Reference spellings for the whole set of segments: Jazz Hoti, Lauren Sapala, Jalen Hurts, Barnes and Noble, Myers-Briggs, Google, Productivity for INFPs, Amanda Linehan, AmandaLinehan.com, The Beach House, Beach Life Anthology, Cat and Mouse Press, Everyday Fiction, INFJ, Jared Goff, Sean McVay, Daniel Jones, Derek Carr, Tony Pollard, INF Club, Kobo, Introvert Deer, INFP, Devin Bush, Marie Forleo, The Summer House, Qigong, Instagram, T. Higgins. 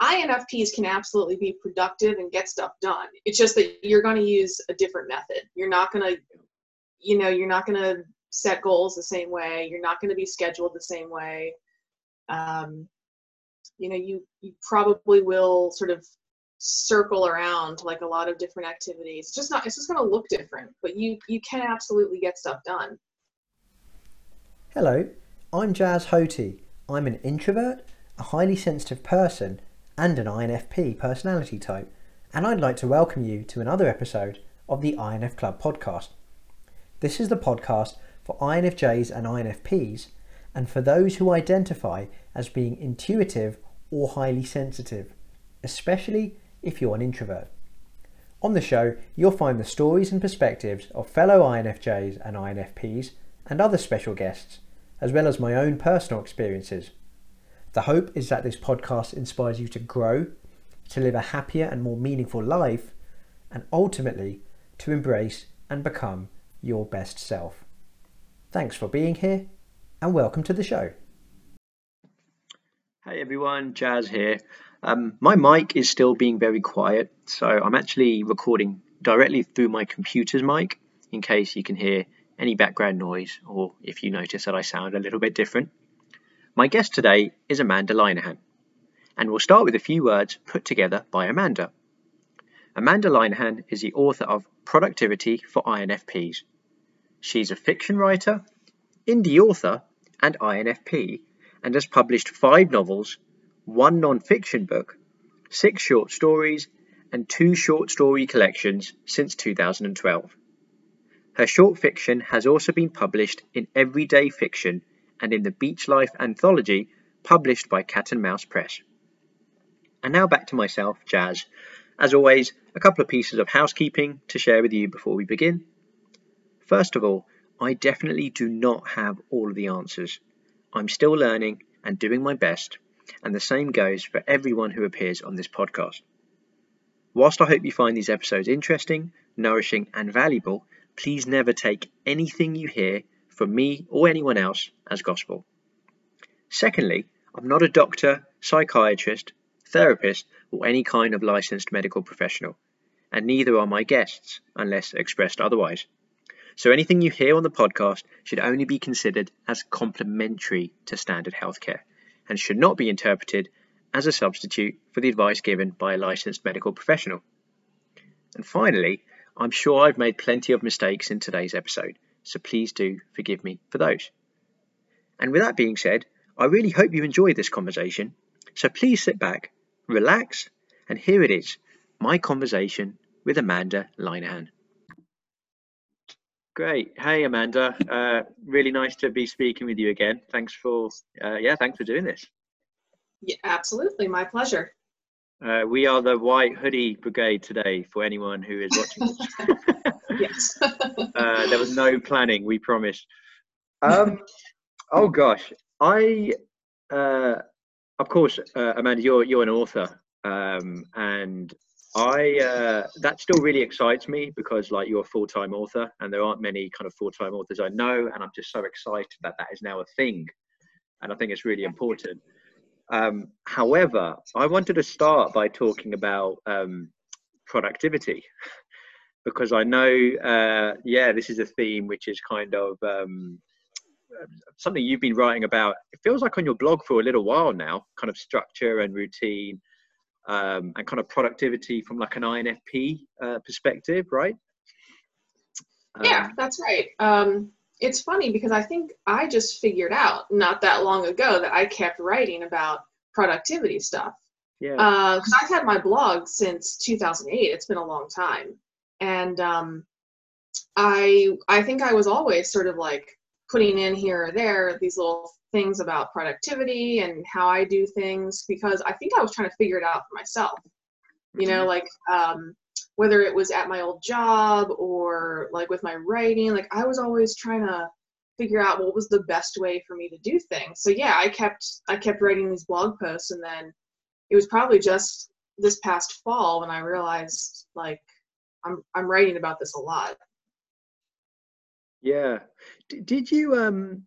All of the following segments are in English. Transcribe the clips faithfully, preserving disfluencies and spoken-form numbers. I N F Ps can absolutely be productive and get stuff done. It's just that you're going to use a different method. You're not going to, you know, you're not going to set goals the same way. You're not going to be scheduled the same way. Um, you know, you, you probably will sort of circle around like a lot of different activities. It's just not, it's just going to look different, but you, you can absolutely get stuff done. Hello, I'm Jazz Hoti. I'm an introvert, a highly sensitive person, and an I N F P personality type, and I'd like to welcome you to another episode of the I N F Club podcast. This is the podcast for I N F Js and I N F Ps, and for those who identify as being intuitive or highly sensitive, especially if you're an introvert. On the show, you'll find the stories and perspectives of fellow I N F Js and I N F Ps and other special guests, as well as my own personal experiences. The hope is that this podcast inspires you to grow, to live a happier and more meaningful life, and ultimately to embrace and become your best self. Thanks for being here and welcome to the show. Hey everyone, Jazz here. Um, my mic is still being very quiet, so I'm actually recording directly through my computer's mic in case you can hear any background noise or if you notice that I sound a little bit different. My guest today is Amanda Linehan, and we'll start with a few words put together by Amanda. Amanda Linehan is the author of Productivity for I N F Ps. She's a fiction writer, indie author, and I N F P, and has published five novels, one non-fiction book, six short stories, and two short story collections since two thousand twelve. Her short fiction has also been published in Everyday Fiction and in the Beach Life Anthology, published by Cat and Mouse Press. And now back to myself, Jazz. As always, a couple of pieces of housekeeping to share with you before we begin. First of all, I definitely do not have all of the answers. I'm still learning and doing my best, and the same goes for everyone who appears on this podcast. Whilst I hope you find these episodes interesting, nourishing and valuable, please never take anything you hear from me or anyone else as gospel. Secondly, I'm not a doctor, psychiatrist, therapist, or any kind of licensed medical professional, and neither are my guests unless expressed otherwise. So anything you hear on the podcast should only be considered as complementary to standard healthcare and should not be interpreted as a substitute for the advice given by a licensed medical professional. And finally, I'm sure I've made plenty of mistakes in today's episode, so please do forgive me for those. And with that being said, I really hope you enjoyed this conversation. So please sit back, relax, and here it is, my conversation with Amanda Linehan. Great. Hey, Amanda. Uh, really nice to be speaking with you again. Thanks for, uh, yeah, thanks for doing this. Yeah, absolutely. My pleasure. Uh, we are the White Hoodie Brigade today for anyone who is watching this. Yes. uh, there was no planning, we promise. Um, oh gosh, I, uh, of course, uh, Amanda, you're you're an author, um, and I uh, that still really excites me because like you're a full-time author, and there aren't many kind of full-time authors I know, and I'm just so excited that that is now a thing, and I think it's really important. Um, however, I wanted to start by talking about um, productivity. Because I know, uh, yeah, this is a theme which is kind of um, something you've been writing about. It feels like on your blog for a little while now, kind of structure and routine um, and kind of productivity from like an I N F P uh, perspective, right? Um, yeah, that's right. Um, it's funny because I think I just figured out not that long ago that I kept writing about productivity stuff. Yeah. Because uh, I've had my blog since two thousand eight. It's been a long time. And um, I I think I was always sort of like putting in here or there these little things about productivity and how I do things, because I think I was trying to figure it out for myself, you know, like um, whether it was at my old job or like with my writing, like I was always trying to figure out what was the best way for me to do things. So yeah, I kept I kept writing these blog posts, and then it was probably just this past fall when I realized like, I'm I'm writing about this a lot. Yeah. D- did you um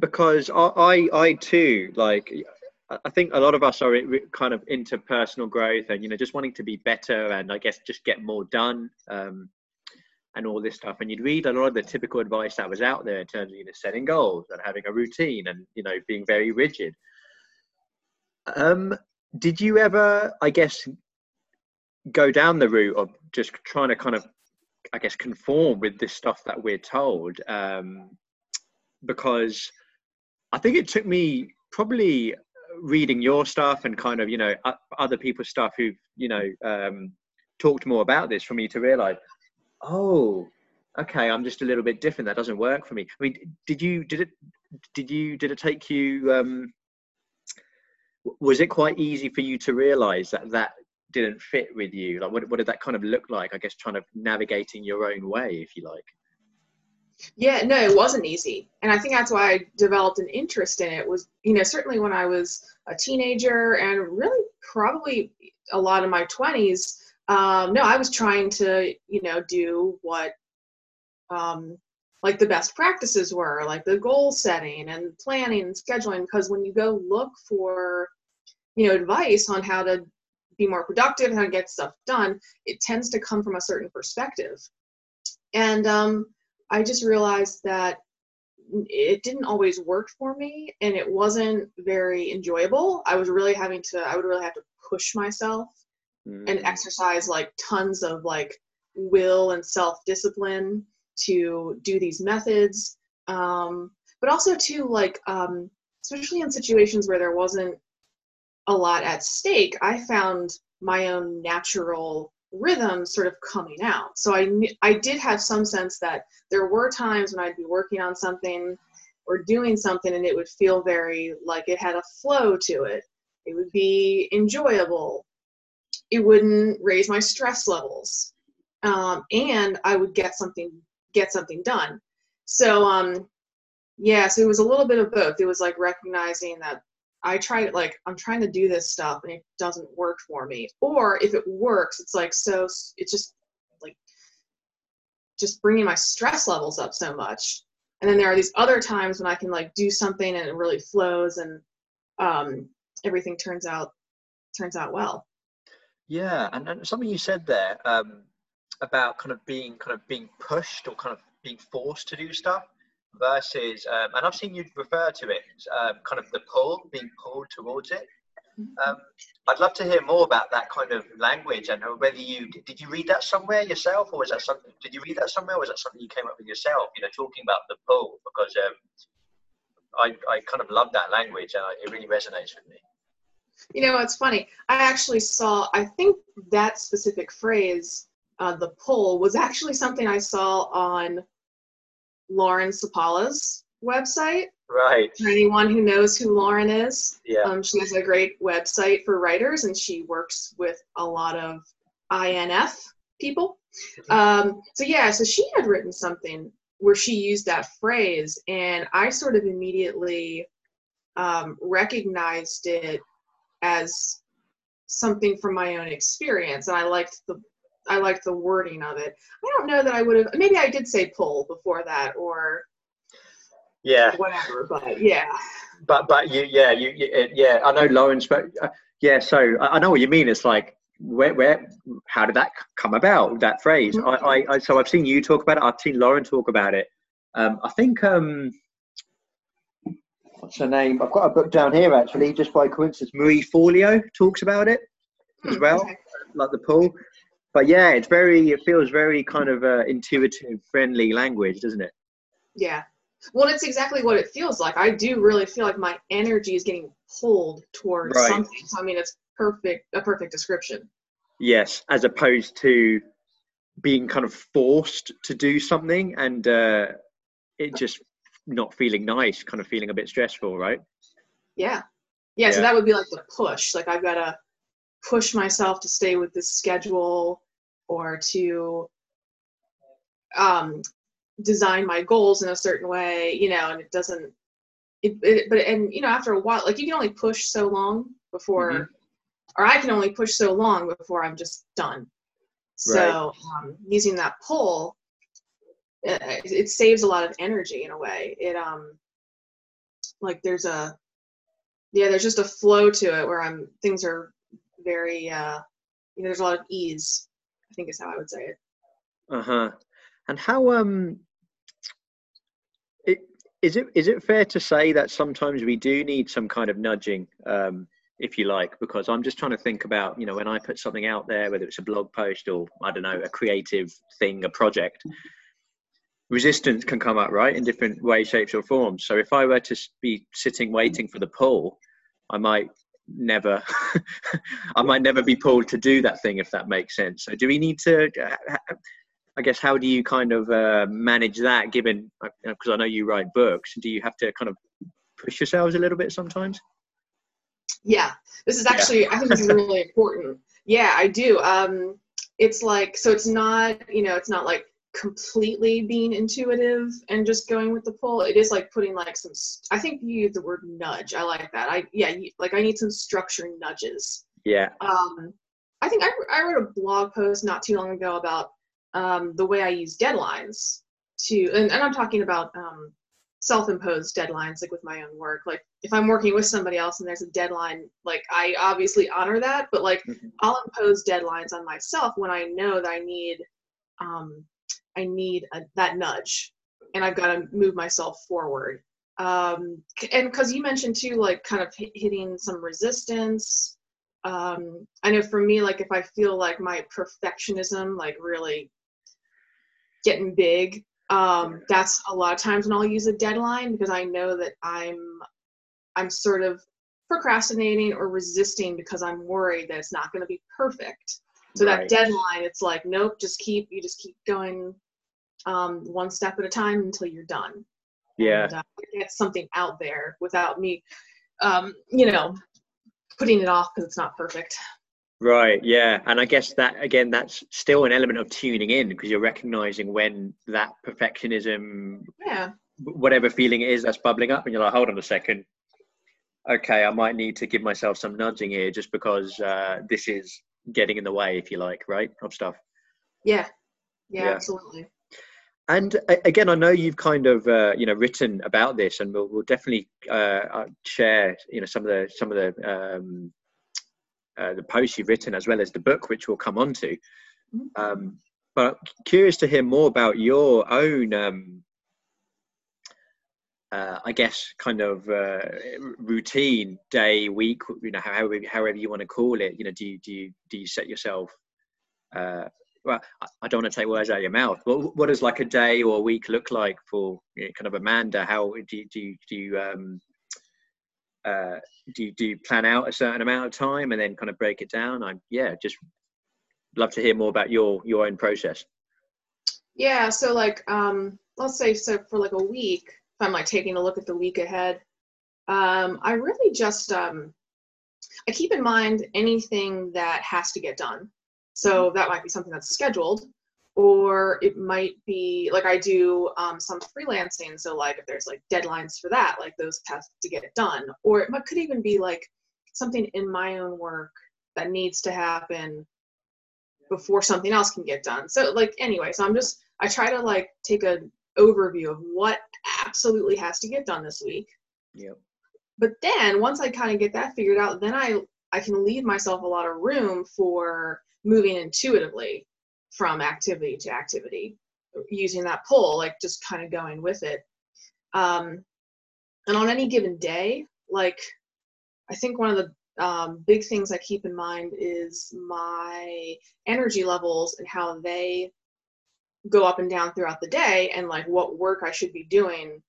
because I, I I too like I think a lot of us are kind of into personal growth and, you know, just wanting to be better and I guess just get more done um, and all this stuff. And you'd read a lot of the typical advice that was out there in terms of, you know, setting goals and having a routine and, you know, being very rigid. Um, did you ever, I guess, go down the route of just trying to kind of, I guess, conform with this stuff that we're told? Um, because I think it took me probably... reading your stuff and kind of, you know, other people's stuff who've, you know, um, talked more about this for me to realize, oh, okay, I'm just a little bit different. That doesn't work for me. I mean, did you, did it, did you, did it take you, um, was it quite easy for you to realize that that didn't fit with you? Like, what, what did that kind of look like? I guess trying to navigating your own way, if you like. Yeah, no, it wasn't easy. And I think that's why I developed an interest in it was, you know, certainly when I was a teenager and really probably a lot of my twenties, um, no, I was trying to, you know, do what, um, like the best practices were, like the goal setting and planning and scheduling. Because when you go look for, you know, advice on how to be more productive, how to get stuff done, it tends to come from a certain perspective. And, um, I just realized that it didn't always work for me and it wasn't very enjoyable. I was really having to, I would really have to push myself mm. and exercise like tons of like will and self-discipline to do these methods. Um, but also to like, um, especially in situations where there wasn't a lot at stake, I found my own natural rhythm sort of coming out. So I I did have some sense that there were times when I'd be working on something or doing something and it would feel very like it had a flow to it. It would be enjoyable. It wouldn't raise my stress levels. Um, and I would get something, get something done. So um, yeah, so it was a little bit of both. It was like recognizing that I tried, like, I'm trying to do this stuff and it doesn't work for me. Or if it works, it's like, so it's just like, just bringing my stress levels up so much. And then there are these other times when I can like do something and it really flows and um, everything turns out, turns out well. Yeah. And, and something you said there um, about kind of being, kind of being pushed or kind of being forced to do stuff. Versus, um, and I've seen you refer to it, um, kind of the pull, being pulled towards it. Um, I'd love to hear more about that kind of language and whether you, did you read that somewhere yourself or was that something, did you read that somewhere or was that something you came up with yourself, you know, talking about the pull? Because um, I, I kind of love that language and I, it really resonates with me. You know, it's funny. I actually saw, I think that specific phrase, uh, the pull, was actually something I saw on Lauren Sapala's website. Right. For anyone who knows who Lauren is, yeah. um, she has a great website for writers and she works with a lot of I N F people. Um, so yeah, so she had written something where she used that phrase and I sort of immediately um, recognized it as something from my own experience. And I liked the I like the wording of it. I don't know that I would have, maybe I did say pull before that or yeah, whatever, but yeah. But, but you, yeah, you, you yeah, I know Lauren spoke. Uh, yeah. So I, I know what you mean. It's like, where, where, how did that come about? That phrase. Mm-hmm. I, I, I, so I've seen you talk about it. I've seen Lauren talk about it. Um, I think, um, what's her name? I've got a book down here actually, just by coincidence, Marie Forleo talks about it as well. Okay. Like the pull. But yeah, it's very, it feels very kind of uh, intuitive, friendly language, doesn't it? Yeah. Well, it's exactly what it feels like. I do really feel like my energy is getting pulled towards right. something. So, I mean, it's perfect, a perfect description. Yes. As opposed to being kind of forced to do something and uh, it just not feeling nice, kind of feeling a bit stressful, right? Yeah. Yeah. yeah. So that would be like the push. Like I've got to push myself to stay with this schedule. Or to um, design my goals in a certain way, you know, and it doesn't, it, it, but, and, you know, after a while, like you can only push so long before, mm-hmm. or I can only push so long before I'm just done. So right. um, using that pull, it, it saves a lot of energy in a way. It, um, like there's a, yeah, there's just a flow to it where I'm, things are very, uh, you know, there's a lot of ease, I think is how I would say it. Uh-huh. And how, um, it, is it, is it fair to say that sometimes we do need some kind of nudging, um, if you like, because I'm just trying to think about, you know, when I put something out there, whether it's a blog post or, I don't know, a creative thing, a project, resistance can come up, right, in different ways, shapes or forms. So if I were to be sitting waiting for the pull, I might never, I might never be pulled to do that thing, if that makes sense. So do we need to, I guess, how do you kind of uh, manage that, given, because I know you write books, do you have to kind of push yourselves a little bit sometimes? Yeah, this is actually, yeah. I think this is really important. Yeah, I do. Um, it's like, so it's not, you know, it's not like completely being intuitive and just going with the pull. It is like putting like some, I think you use the word nudge. I like that. I, yeah, you, like I need some structured nudges. Yeah. Um, I think I, I wrote a blog post not too long ago about um, the way I use deadlines to, and, and I'm talking about, um, self-imposed deadlines, like with my own work. Like if I'm working with somebody else and there's a deadline, like I obviously honor that, but like mm-hmm. I'll impose deadlines on myself when I know that I need, um, I need a, that nudge, and I've got to move myself forward. Um, and cause you mentioned too, like kind of hit, hitting some resistance. Um, I know for me, like if I feel like my perfectionism, like really getting big, um that's a lot of times when I'll use a deadline, because I know that I'm I'm sort of procrastinating or resisting because I'm worried that it's not going to be perfect. So right. That deadline, it's like, nope, just keep you just keep going um one step at a time until you're done. Yeah. And, uh, get something out there without me um you know putting it off because it's not perfect. Right. Yeah. And I guess that, again, that's still an element of tuning in, because you're recognizing when that perfectionism, yeah, whatever feeling it is that's bubbling up, and you're like, hold on a second. Okay. I might need to give myself some nudging here, just because uh, this is getting in the way, if you like, right, of stuff. Yeah. Yeah, yeah. Absolutely. And again, I know you've kind of, uh, you know, written about this, and we'll, we'll definitely uh, share, you know, some of the, some of the, um, Uh, the posts you've written, as well as the book, which we'll come on to. Um, but curious to hear more about your own, um, uh, I guess, kind of uh, routine, day, week, you know, however, however you want to call it. You know, do you do you do you set yourself? Uh, well, I don't want to take words out of your mouth, but what does like a day or a week look like for, you know, kind of Amanda? How do you, do you, do you um, Uh, do you, do you plan out a certain amount of time and then kind of break it down? I'm yeah, just love to hear more about your your own process. Yeah, so like um, let's say so for like a week, if I'm like taking a look at the week ahead, um, I really just um, I keep in mind anything that has to get done. So that might be something that's scheduled, or it might be like I do um, some freelancing. So like if there's like deadlines for that, like those have to get done, or it could even be like something in my own work that needs to happen before something else can get done. So like, anyway, so I'm just, I try to like take an overview of what absolutely has to get done this week. Yep. But then once I kind of get that figured out, then I, I can leave myself a lot of room for moving intuitively from activity to activity, using that pull, like just kind of going with it. Um, and on any given day, like I think one of the um, big things I keep in mind is my energy levels and how they go up and down throughout the day, and like what work I should be doing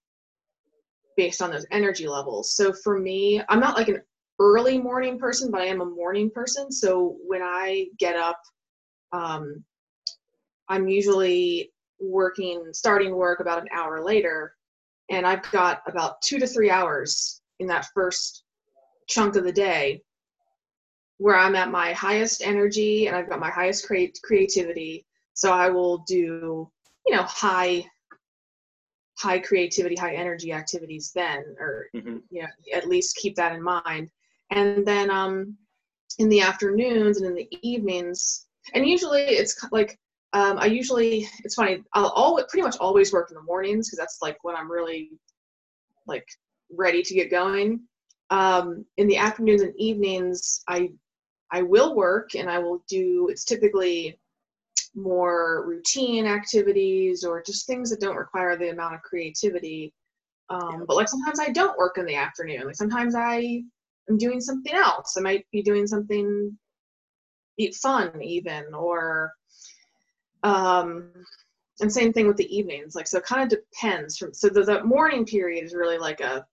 based on those energy levels. So for me, I'm not like an early morning person, but I am a morning person. So when I get up, um, I'm usually working, starting work about an hour later, and I've got about two to three hours in that first chunk of the day where I'm at my highest energy and I've got my highest create creativity. So I will do, you know, high, high creativity, high energy activities then, or, mm-hmm. you know, at least keep that in mind. And then um, in the afternoons and in the evenings, and usually it's like, Um, I usually, it's funny, I'll always, pretty much always work in the mornings, because that's like when I'm really like ready to get going. um, in the afternoons and evenings, I I will work, and I will do, it's typically more routine activities or just things that don't require the amount of creativity. Um, but like sometimes I don't work in the afternoon. Like sometimes I am doing something else. I might be doing something fun even, or, um, and same thing with the evenings. Like, so it kind of depends from, so the, the morning period is really like a,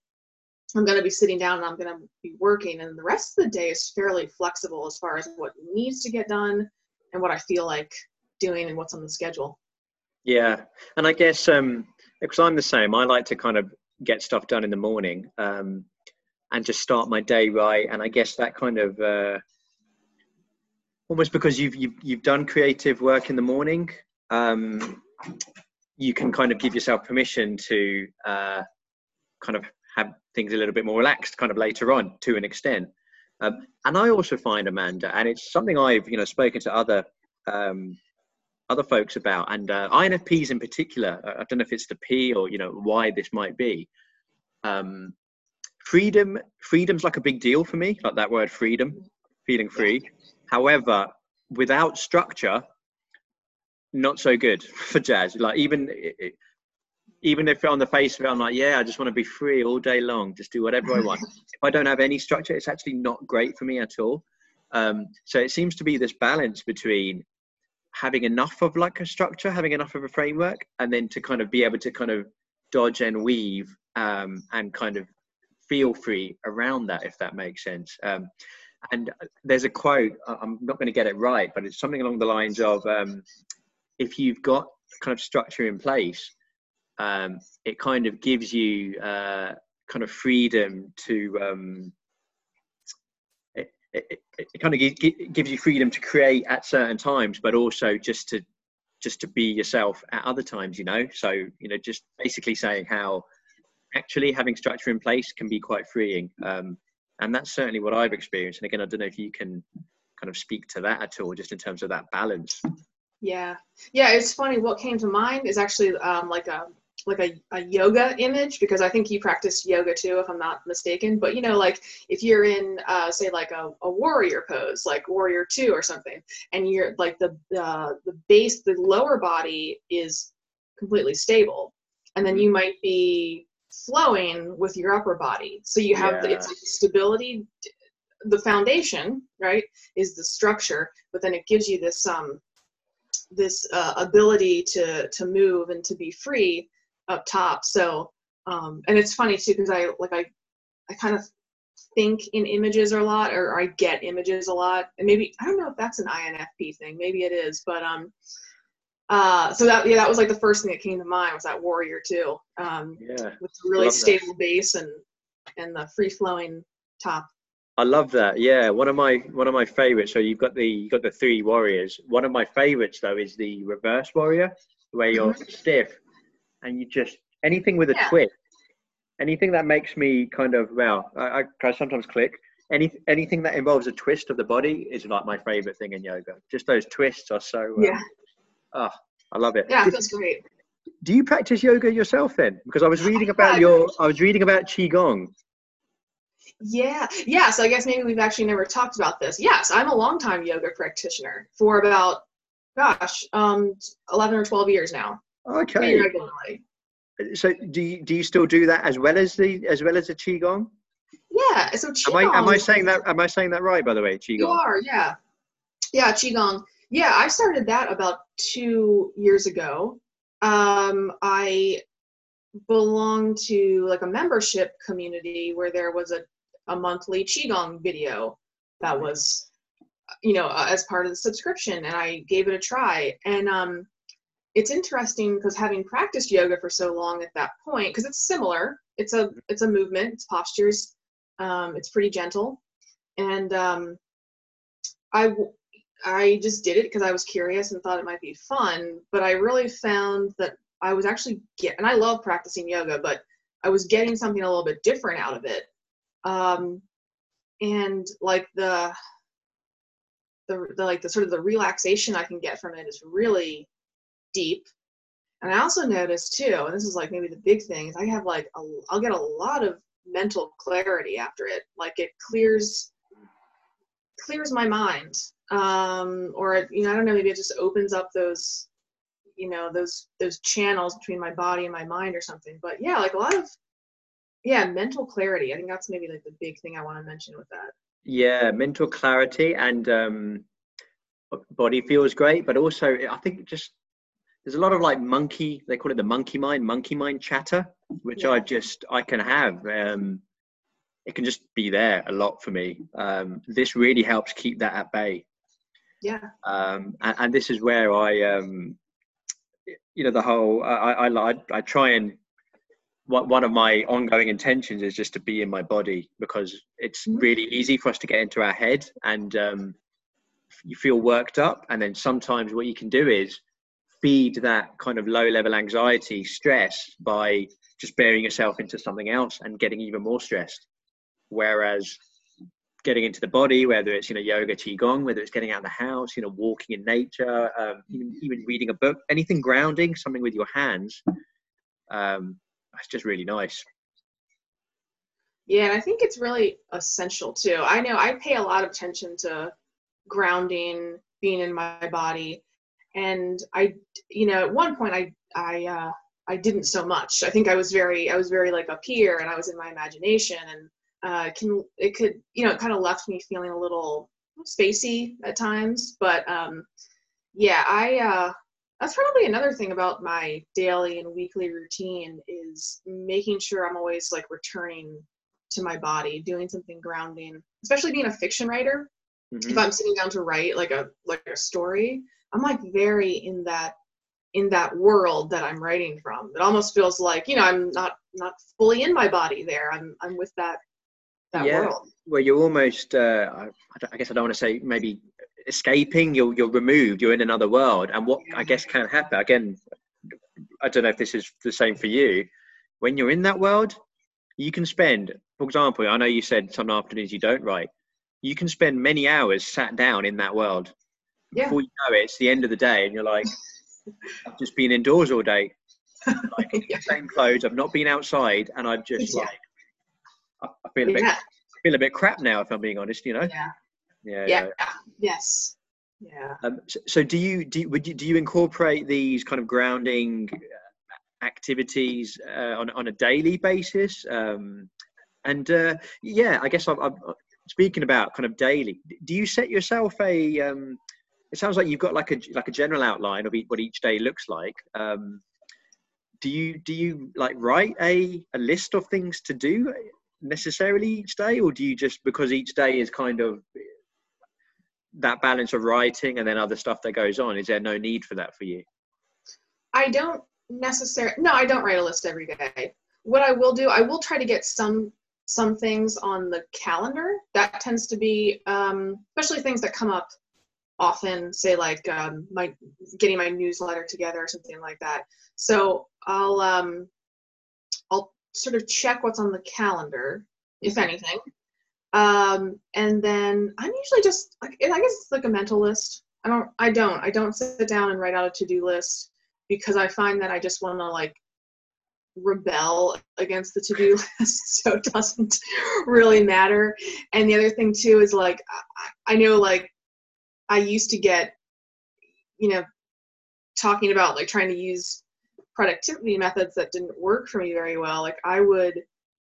I'm going to be sitting down and I'm going to be working, and the rest of the day is fairly flexible as far as what needs to get done and what I feel like doing and what's on the schedule. Yeah. And I guess, um, because I'm the same, I like to kind of get stuff done in the morning, um, and just start my day right. And I guess that kind of, uh, almost because you've, you've, you've done creative work in the morning, um, you can kind of give yourself permission to, uh, kind of have things a little bit more relaxed kind of later on to an extent. Um, and I also find, Amanda, and it's something I've, you know, spoken to other, um, other folks about, and uh, I N F Ps in particular, I don't know if it's the P or, you know, why this might be. Um, freedom, freedom's like a big deal for me, like that word freedom, feeling free. However, without structure, not so good for Jazz. Like even, it, even if on the face of it, I'm like, yeah, I just want to be free all day long, just do whatever I want. If I don't have any structure, it's actually not great for me at all. Um, so it seems to be this balance between having enough of like a structure, having enough of a framework, and then to kind of be able to kind of dodge and weave, um, and kind of feel free around that, if that makes sense. Um, and there's a quote, I'm not going to get it right, but it's something along the lines of, um, if you've got kind of structure in place, um, it kind of gives you, uh, kind of freedom to, um, It, it, it kind of gi- gives you freedom to create at certain times, but also just to just to be yourself at other times, you know. So, you know, just basically saying how actually having structure in place can be quite freeing, um, and that's certainly what I've experienced. And again, I don't know if you can kind of speak to that at all, just in terms of that balance. Yeah, yeah. It's funny. What came to mind is actually um, like a like a, a yoga image, because I think you practice yoga too, if I'm not mistaken. But, you know, like if you're in, uh, say like a, a warrior pose, like warrior two or something, and you're like the, uh, the base, the lower body is completely stable. And then you might be flowing with your upper body. So you have, yeah. the, it's like stability, the foundation, right, is the structure, but then it gives you this, um, this, uh, ability to, to move and to be free up top. So, um, and it's funny too, because I like I, I kind of think in images a lot, or, or I get images a lot, and maybe I don't know if that's an I N F P thing. Maybe it is, but um, uh, so that yeah, that was like the first thing that came to mind was that warrior too, um, yeah, with a really stable that. base and and the free flowing top. I love that. Yeah, one of my one of my favorites. So you've got the you've got the three warriors. One of my favorites though is the reverse warrior, where you're mm-hmm. stiff. And you just, anything with a yeah. twist, anything that makes me kind of, well, I, I, I sometimes click, Any, anything that involves a twist of the body is like my favorite thing in yoga. Just those twists are so, um, yeah. oh, I love it. Yeah, it feels great. Do you practice yoga yourself then? Because I was reading about your, I was reading about Qigong. Yeah, yeah, so I guess maybe we've actually never talked about this. Yes, I'm a longtime yoga practitioner for about, gosh, um, eleven or twelve years now. Okay. So do you, do you still do that as well as the as well as the Qigong? Yeah. So Qigong. Am I, am I saying that? Am I saying that right? By the way, Qigong. You are. Yeah. Yeah. Qigong. Yeah. I started that about two years ago. Um, I belong to like a membership community where there was a a monthly Qigong video that was, you know, uh, as part of the subscription, and I gave it a try, and um. It's interesting because having practiced yoga for so long at that point, because it's similar, it's a it's a movement, it's postures, um, it's pretty gentle, and um, I I just did it because I was curious and thought it might be fun. But I really found that I was actually get, and I love practicing yoga, but I was getting something a little bit different out of it, um, and like the, the the like the sort of the relaxation I can get from it is really deep. And I also noticed too, and this is like maybe the big thing, is I have like a, I'll get a lot of mental clarity after it. Like it clears clears my mind, um, or it, you know, I don't know, maybe it just opens up those, you know, those those channels between my body and my mind or something. But yeah, like a lot of yeah, mental clarity. I think that's maybe like the big thing I want to mention with that. Yeah, mental clarity and um, body feels great, but also I think just there's a lot of like monkey, they call it the monkey mind, monkey mind chatter, which yeah. I just, I can have. Um, it can just be there a lot for me. Um, this really helps keep that at bay. Yeah. Um, and, and this is where I, um, you know, the whole, I, I, I, I try and, one of my ongoing intentions is just to be in my body, because it's really easy for us to get into our head and um, you feel worked up. And then sometimes what you can do is feed that kind of low level anxiety stress by just burying yourself into something else and getting even more stressed. Whereas getting into the body, whether it's, you know, yoga, qigong, whether it's getting out of the house, you know, walking in nature, um, even, even reading a book, anything grounding, something with your hands, um, it's just really nice. Yeah, and I think it's really essential too. I know I pay a lot of attention to grounding, being in my body, and I, you know, at one point I, I, uh, I didn't so much. I think I was very, I was very like up here, and I was in my imagination, and uh, can it could, you know, it kind of left me feeling a little spacey at times. But um, yeah, I. Uh, That's probably another thing about my daily and weekly routine is making sure I'm always like returning to my body, doing something grounding, especially being a fiction writer. Mm-hmm. If I'm sitting down to write like a, like a story, I'm like very in that, in that world that I'm writing from. It almost feels like, you know, I'm not, not fully in my body there. I'm, I'm with that, that yeah. world. Well, you're almost, uh, I, I guess I don't want to say maybe escaping, you're you're removed, you're in another world. And what I guess can happen, again, I don't know if this is the same for you, when you're in that world, you can spend, for example, I know you said some afternoons you don't write, you can spend many hours sat down in that world. Yeah. Before you know it, it's the end of the day and you're like, I've just been indoors all day, like in yeah. the same clothes, I've not been outside, and I've just yeah. like I, I feel a yeah. bit I feel a bit crap now, if I'm being honest, you know. Yeah. Yeah, yeah. yeah. Yes. Yeah. Um, so, so, do you do? Would you do you incorporate these kind of grounding activities uh, on on a daily basis? Um, and uh, yeah, I guess I'm, I'm speaking about kind of daily. Do you set yourself a? Um, it sounds like you've got like a like a general outline of what each day looks like. Um, do you do you like write a a list of things to do necessarily each day, or do you just, because each day is kind of that balance of writing and then other stuff that goes on, is there no need for that for you? I don't necessarily, no, I don't write a list every day. What I will do, I will try to get some, some things on the calendar. That tends to be, um, especially things that come up often, say like, um, my, getting my newsletter together or something like that. So I'll, um, I'll sort of check what's on the calendar, if anything. Um, and then I'm usually just like, I guess it's like a mental list. I don't, I don't, I don't sit down and write out a to-do list, because I find that I just want to like rebel against the to-do list. So it doesn't really matter. And the other thing too, is like, I, I know, like I used to get, you know, talking about like trying to use productivity methods that didn't work for me very well. Like I would,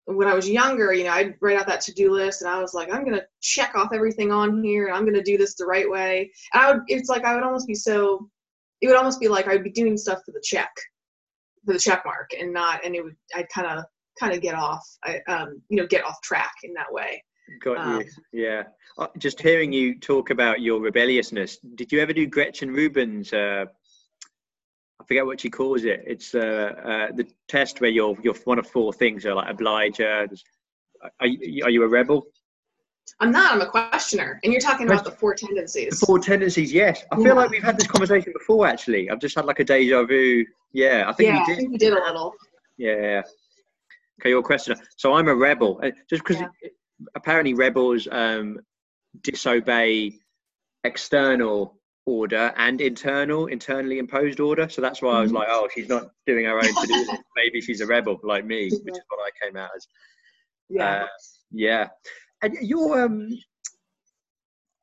when I was younger, you know, I'd write out that to-do list and I was like, I'm going to check off everything on here and I'm going to do this the right way. And I would, it's like, I would almost be so, it would almost be like, I'd be doing stuff for the check, for the check mark and not, and it would, I'd kind of, kind of get off, I, um, you know, get off track in that way. Got um, you. Yeah. Uh, just hearing you talk about your rebelliousness. Did you ever do Gretchen Rubin's, uh, I forget what she calls it. It's uh, uh, the test where you're you're one of four things. You're like obliger. Are you, are you a rebel? I'm not. I'm a questioner. And you're talking about the four tendencies. The four tendencies. Yes. I feel yeah. like we've had this conversation before. Actually, I've just had like a deja vu. Yeah. I think yeah, we did. I think we did a little. Yeah. Okay. Your questioner. So I'm a rebel. Just because yeah. apparently rebels um, disobey external order and internal internally imposed order, so that's why I was like, oh, she's not doing her own to do, maybe she's a rebel like me, which is what I came out as. Yeah. Uh, yeah. And you're, um,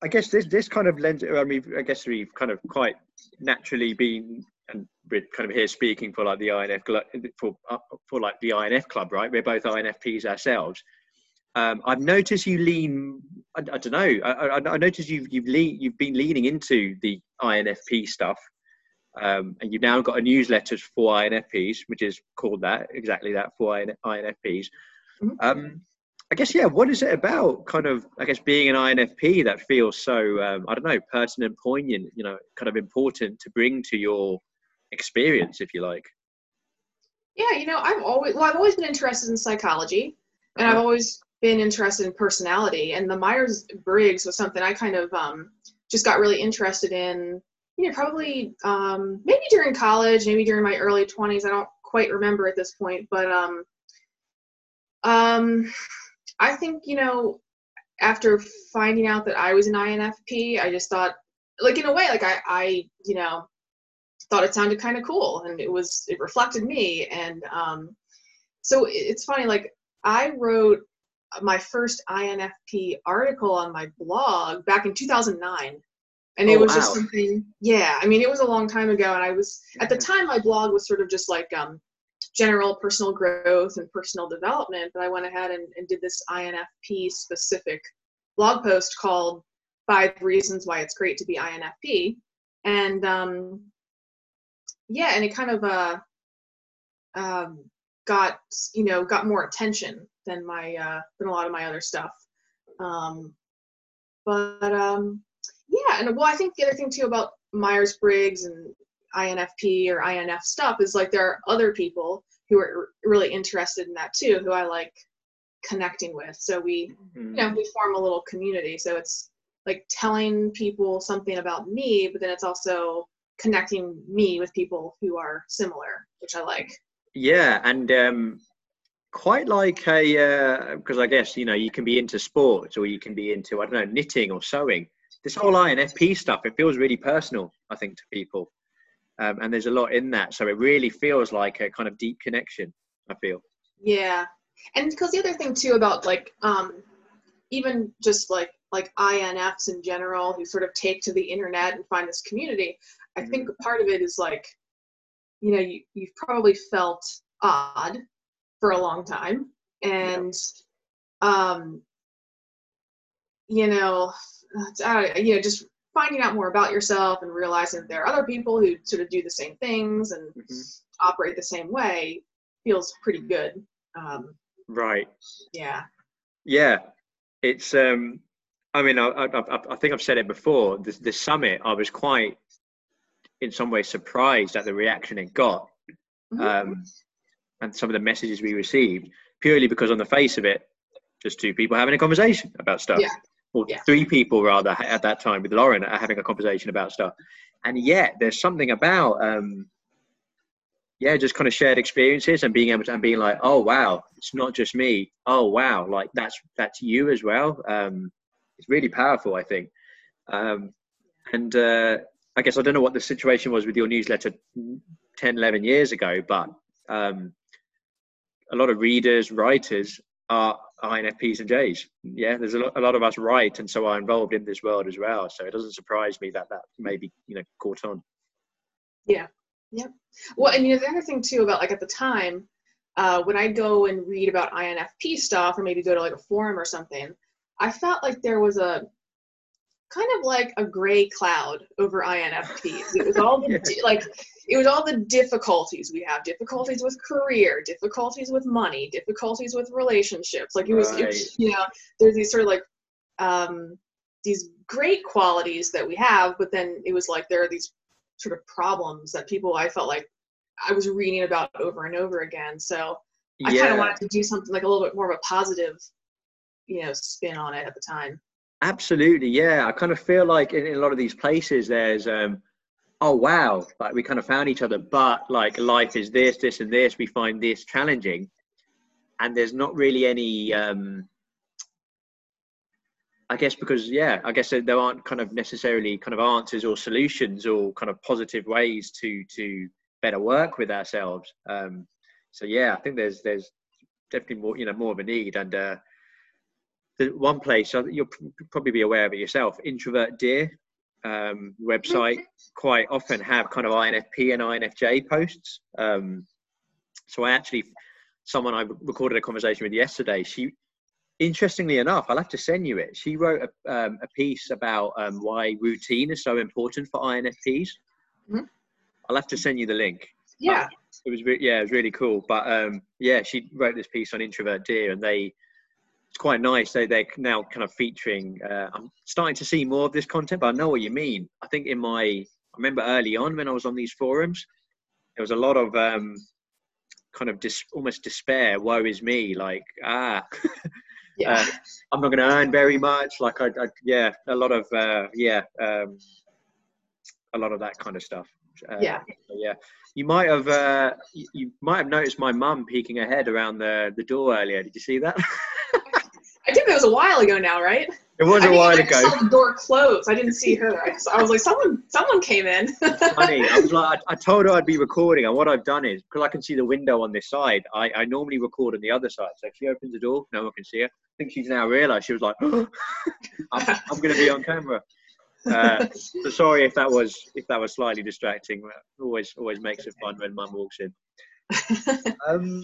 I guess this, this kind of lends, I mean, I guess we've kind of quite naturally been, and we're kind of here speaking for like the I N F, for, for like the I N F club, right? We're both I N F Ps ourselves. Um, I've noticed you lean, I, I don't know, I, I, I noticed you've, you've, lean, you've been leaning into the I N F P stuff. Um, and you've now got a newsletter for I N F Ps, which is called that, exactly that, for I N F Ps. Mm-hmm. Um, I guess, yeah, what is it about kind of, I guess, being an I N F P that feels so, um, I don't know, pertinent, poignant, you know, kind of important to bring to your experience, if you like? Yeah, you know, I've always, well, I've always been interested in psychology, and I've always been interested in personality, and the Myers-Briggs was something I kind of um, just got really interested in, you know, probably um, maybe during college, maybe during my early twenties. I don't quite remember at this point, but um, um, I think, you know, after finding out that I was an I N F P, I just thought, like, in a way, like I, I you know, thought it sounded kind of cool, and it was, it reflected me. And um, so it's funny, like I wrote my first I N F P article on my blog back in two thousand nine. And oh, it was wow. just something, yeah, I mean, it was a long time ago. And I was, at the time, my blog was sort of just like um, general personal growth and personal development. But I went ahead and, and did this I N F P specific blog post called Five Reasons Why It's Great to Be I N F P. And um, yeah, and it kind of uh, um, got, you know, got more attention than my, uh, than a lot of my other stuff. Um, but, um, Yeah, and well, I think the other thing too about Myers-Briggs and I N F P or I N F stuff is like there are other people who are really interested in that too, who I like connecting with. So we, mm-hmm. you know, we form a little community. So it's like telling people something about me, but then it's also connecting me with people who are similar, which I like. Yeah, and um, quite like a, because uh, I guess, you know, you can be into sports or you can be into, I don't know, knitting or sewing. This whole I N F P stuff, it feels really personal, I think, to people. Um, and there's a lot in that. So it really feels like a kind of deep connection, I feel. Yeah. And because the other thing, too, about, like, um, even just, like, like I N Fs in general who sort of take to the internet and find this community, I mm-hmm. think part of it is, like, you know, you, you've probably felt odd for a long time. And, yeah. um, you know... Uh, you know, just finding out more about yourself and realizing that there are other people who sort of do the same things and mm-hmm. operate the same way feels pretty good. Um, right. Yeah. Yeah. It's, um, I mean, I, I, I think I've said it before, this, this summit, I was quite, in some ways, surprised at the reaction it got mm-hmm. um, and some of the messages we received, purely because on the face of it, just two people having a conversation about stuff. Yeah. Or yeah. three people rather at that time with Lauren are having a conversation about stuff, and yet there's something about um yeah just kind of shared experiences and being able to and being like, oh wow, it's not just me, oh wow, like that's that's you as well. Um it's really powerful, I think. Um and uh I guess I don't know what the situation was with your newsletter ten eleven years ago, but um a lot of readers, writers are I N F Ps and J's. Yeah, there's a lot, a lot of us write, and so are involved in this world as well. So it doesn't surprise me that that maybe, you know, caught on. Yeah, yeah. Well, and you know, the other thing too about like at the time, uh, when I go and read about I N F P stuff or maybe go to like a forum or something, I felt like there was a kind of like a gray cloud over I N F Ps. It was all the yeah. di- like it was all the difficulties we have, difficulties with career, difficulties with money, difficulties with relationships. Like it was, right. it was you know, there's these sort of like um, these great qualities that we have, but then it was like there are these sort of problems that people I felt like I was reading about over and over again. So I yeah. kind of wanted to do something like a little bit more of a positive, you know, spin on it at the time. Absolutely, yeah. I kind of feel like in, in a lot of these places there's um oh wow, like we kind of found each other, but like life is this this and this, we find this challenging, and there's not really any um I guess because yeah I guess there aren't kind of necessarily kind of answers or solutions or kind of positive ways to to better work with ourselves. Um so yeah, I think there's there's definitely more, you know, more of a need. And uh, the one place, you'll probably be aware of it yourself, Introvert Deer um, website quite often have kind of I N F P and I N F J posts. Um, so I actually, someone I recorded a conversation with yesterday, she, interestingly enough, I'll have to send you it. She wrote a, um, a piece about um, why routine is so important for I N F Ps. Mm-hmm. I'll have to send you the link. Yeah. Uh, it was re- yeah, it was really cool. But um, yeah, she wrote this piece on Introvert Deer, and they, it's quite nice. They they're now kind of featuring. Uh, I'm starting to see more of this content, but I know what you mean. I think in my, I remember early on when I was on these forums, there was a lot of um, kind of dis- almost despair. Woe is me. Like ah. Yeah. Uh, I'm not going to earn very much. Like, I, I yeah, a lot of, uh, yeah, um, a lot of that kind of stuff. Uh, yeah. Yeah. You might have, uh, you, you might have noticed my mum peeking her head around the, the door earlier. Did you see that? I did. That was a while ago now, right? It was I a while I ago. I saw the door close. I didn't see her. I, just, I was like, someone, someone came in. Funny. I was like, I, I told her I'd be recording, and what I've done is, because I can see the window on this side, I, I normally record on the other side. So if she opens the door, no one can see her. I think she's now realized. She was like, oh, I'm, I'm going to be on camera. Uh, so sorry if that was if that was slightly distracting. Always always makes it fun when mum walks in. Um,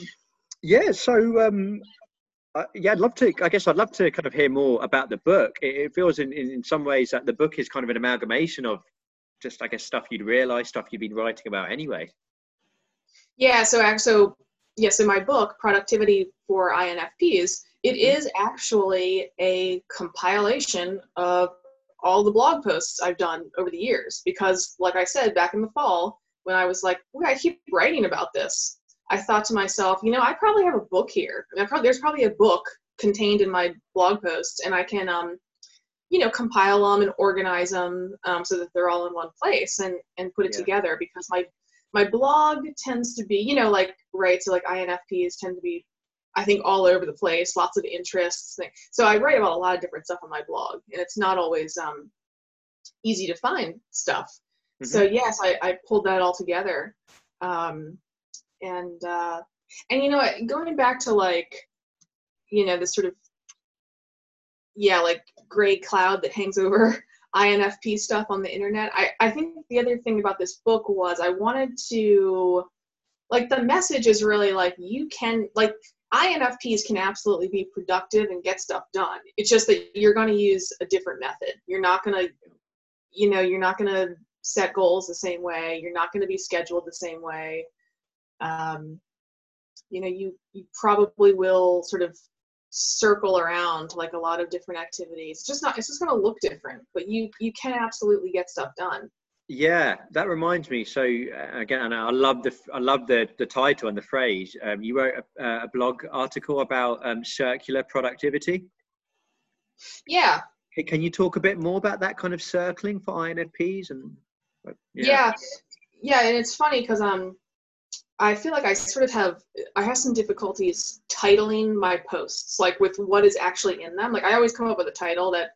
yeah, so um, uh, yeah, I'd love to. I guess I'd love to kind of hear more about the book. It, it feels in, in in some ways that the book is kind of an amalgamation of just, I guess, stuff you'd realized, stuff you've been writing about anyway. Yeah. So so yeah. So my book, Productivity for I N F Ps. It is actually a compilation of all the blog posts I've done over the years, because like I said, back in the fall, when I was like, well, I keep writing about this, I thought to myself, you know, I probably have a book here. I probably, there's probably a book contained in my blog posts, and I can, um, you know, compile them and organize them um, so that they're all in one place and, and put it yeah. together, because my, my blog tends to be, you know, like, right, so like I N F Ps tend to be, I think, all over the place, lots of interests. So I write about a lot of different stuff on my blog, and it's not always um, easy to find stuff. Mm-hmm. So yes, I, I pulled that all together. Um, and, uh, and you know, going back to like, you know, this sort of, yeah, like gray cloud that hangs over I N F P stuff on the internet. I, I think the other thing about this book was I wanted to, like, the message is really like, you can, like, I N F Ps can absolutely be productive and get stuff done. It's just that you're going to use a different method. You're not going to, you know, you're not going to set goals the same way. You're not going to be scheduled the same way. Um, you know, you, you probably will sort of circle around to like a lot of different activities. It's just not, it's just going to look different, but you, you can absolutely get stuff done. Yeah, that reminds me. So uh, again, I love the I love the the title and the phrase. Um, you wrote a, a blog article about um, circular productivity. Yeah. Can you talk a bit more about that kind of circling for I N F Ps? And yeah, yeah, yeah and it's funny because um, I feel like I sort of have I have some difficulties titling my posts, like with what is actually in them. Like I always come up with a title that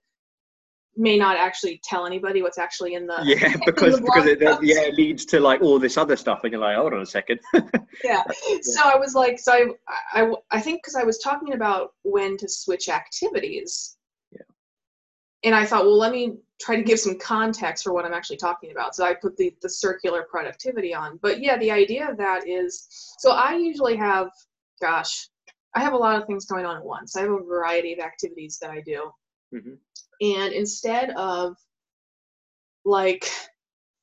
may not actually tell anybody what's actually in the yeah because the because it, it, yeah, it leads to like all this other stuff and you're like, hold on a second. yeah. yeah so I was like so I I, I think because I was talking about when to switch activities, yeah and I thought, well, let me try to give some context for what I'm actually talking about, so I put the the circular productivity on. But yeah, the idea of that is, so I usually have gosh I have a lot of things going on at once. I have a variety of activities that I do. Mm-hmm. And instead of like,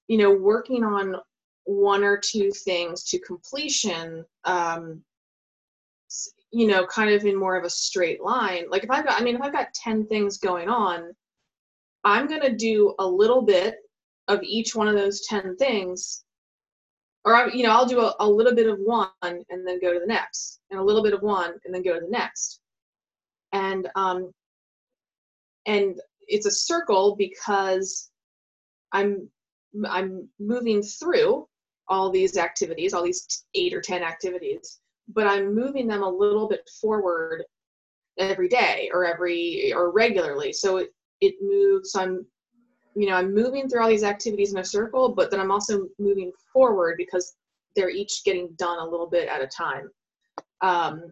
you know, working on one or two things to completion, um, you know, kind of in more of a straight line, like if I've got, I mean, if I've got ten things going on, I'm going to do a little bit of each one of those ten things, or, I, you know, I'll do a, a little bit of one and then go to the next, and a little bit of one and then go to the next. And, um, And it's a circle because I'm I'm moving through all these activities, all these eight or ten activities, but I'm moving them a little bit forward every day or every or regularly. So it, it moves. So I'm you know I'm moving through all these activities in a circle, but then I'm also moving forward because they're each getting done a little bit at a time. Um,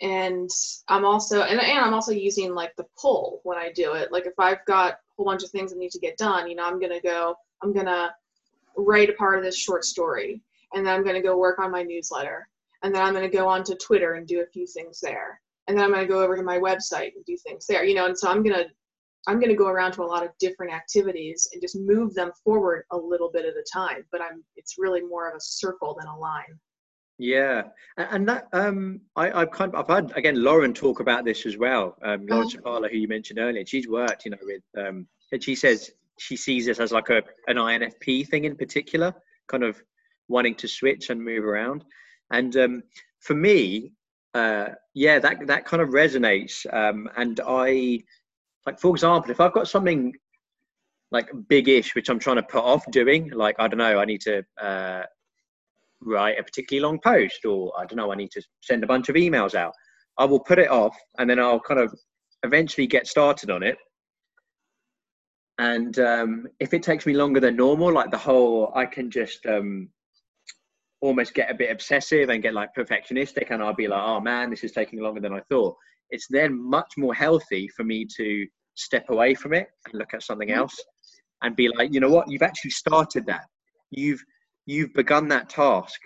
And I'm also, and, and I'm also using like the pull when I do it. Like if I've got a whole bunch of things that need to get done, you know, I'm going to go, I'm going to write a part of this short story, and then I'm going to go work on my newsletter, and then I'm going to go onto Twitter and do a few things there. And then I'm going to go over to my website and do things there, you know, and so I'm going to, I'm going to go around to a lot of different activities and just move them forward a little bit at a time, but I'm, it's really more of a circle than a line. Yeah. And that, um, I, I've kind of, I've had, again, Lauren talk about this as well. Um, Lauren oh. Sapala, who you mentioned earlier, she's worked, you know, with, um, and she says she sees this as like a, an I N F P thing in particular, kind of wanting to switch and move around. And, um, for me, uh, yeah, that, that kind of resonates. Um, and I, like, for example, if I've got something like big-ish, which I'm trying to put off doing, like, I don't know, I need to, uh, write a particularly long post, or I don't know, I need to send a bunch of emails out, I will put it off, and then I'll kind of eventually get started on it. And um if it takes me longer than normal, like the whole, I can just um almost get a bit obsessive and get like perfectionistic, and I'll be like, oh man, this is taking longer than I thought. It's then much more healthy for me to step away from it and look at something else and be like, you know what, you've actually started that, you've you've begun that task.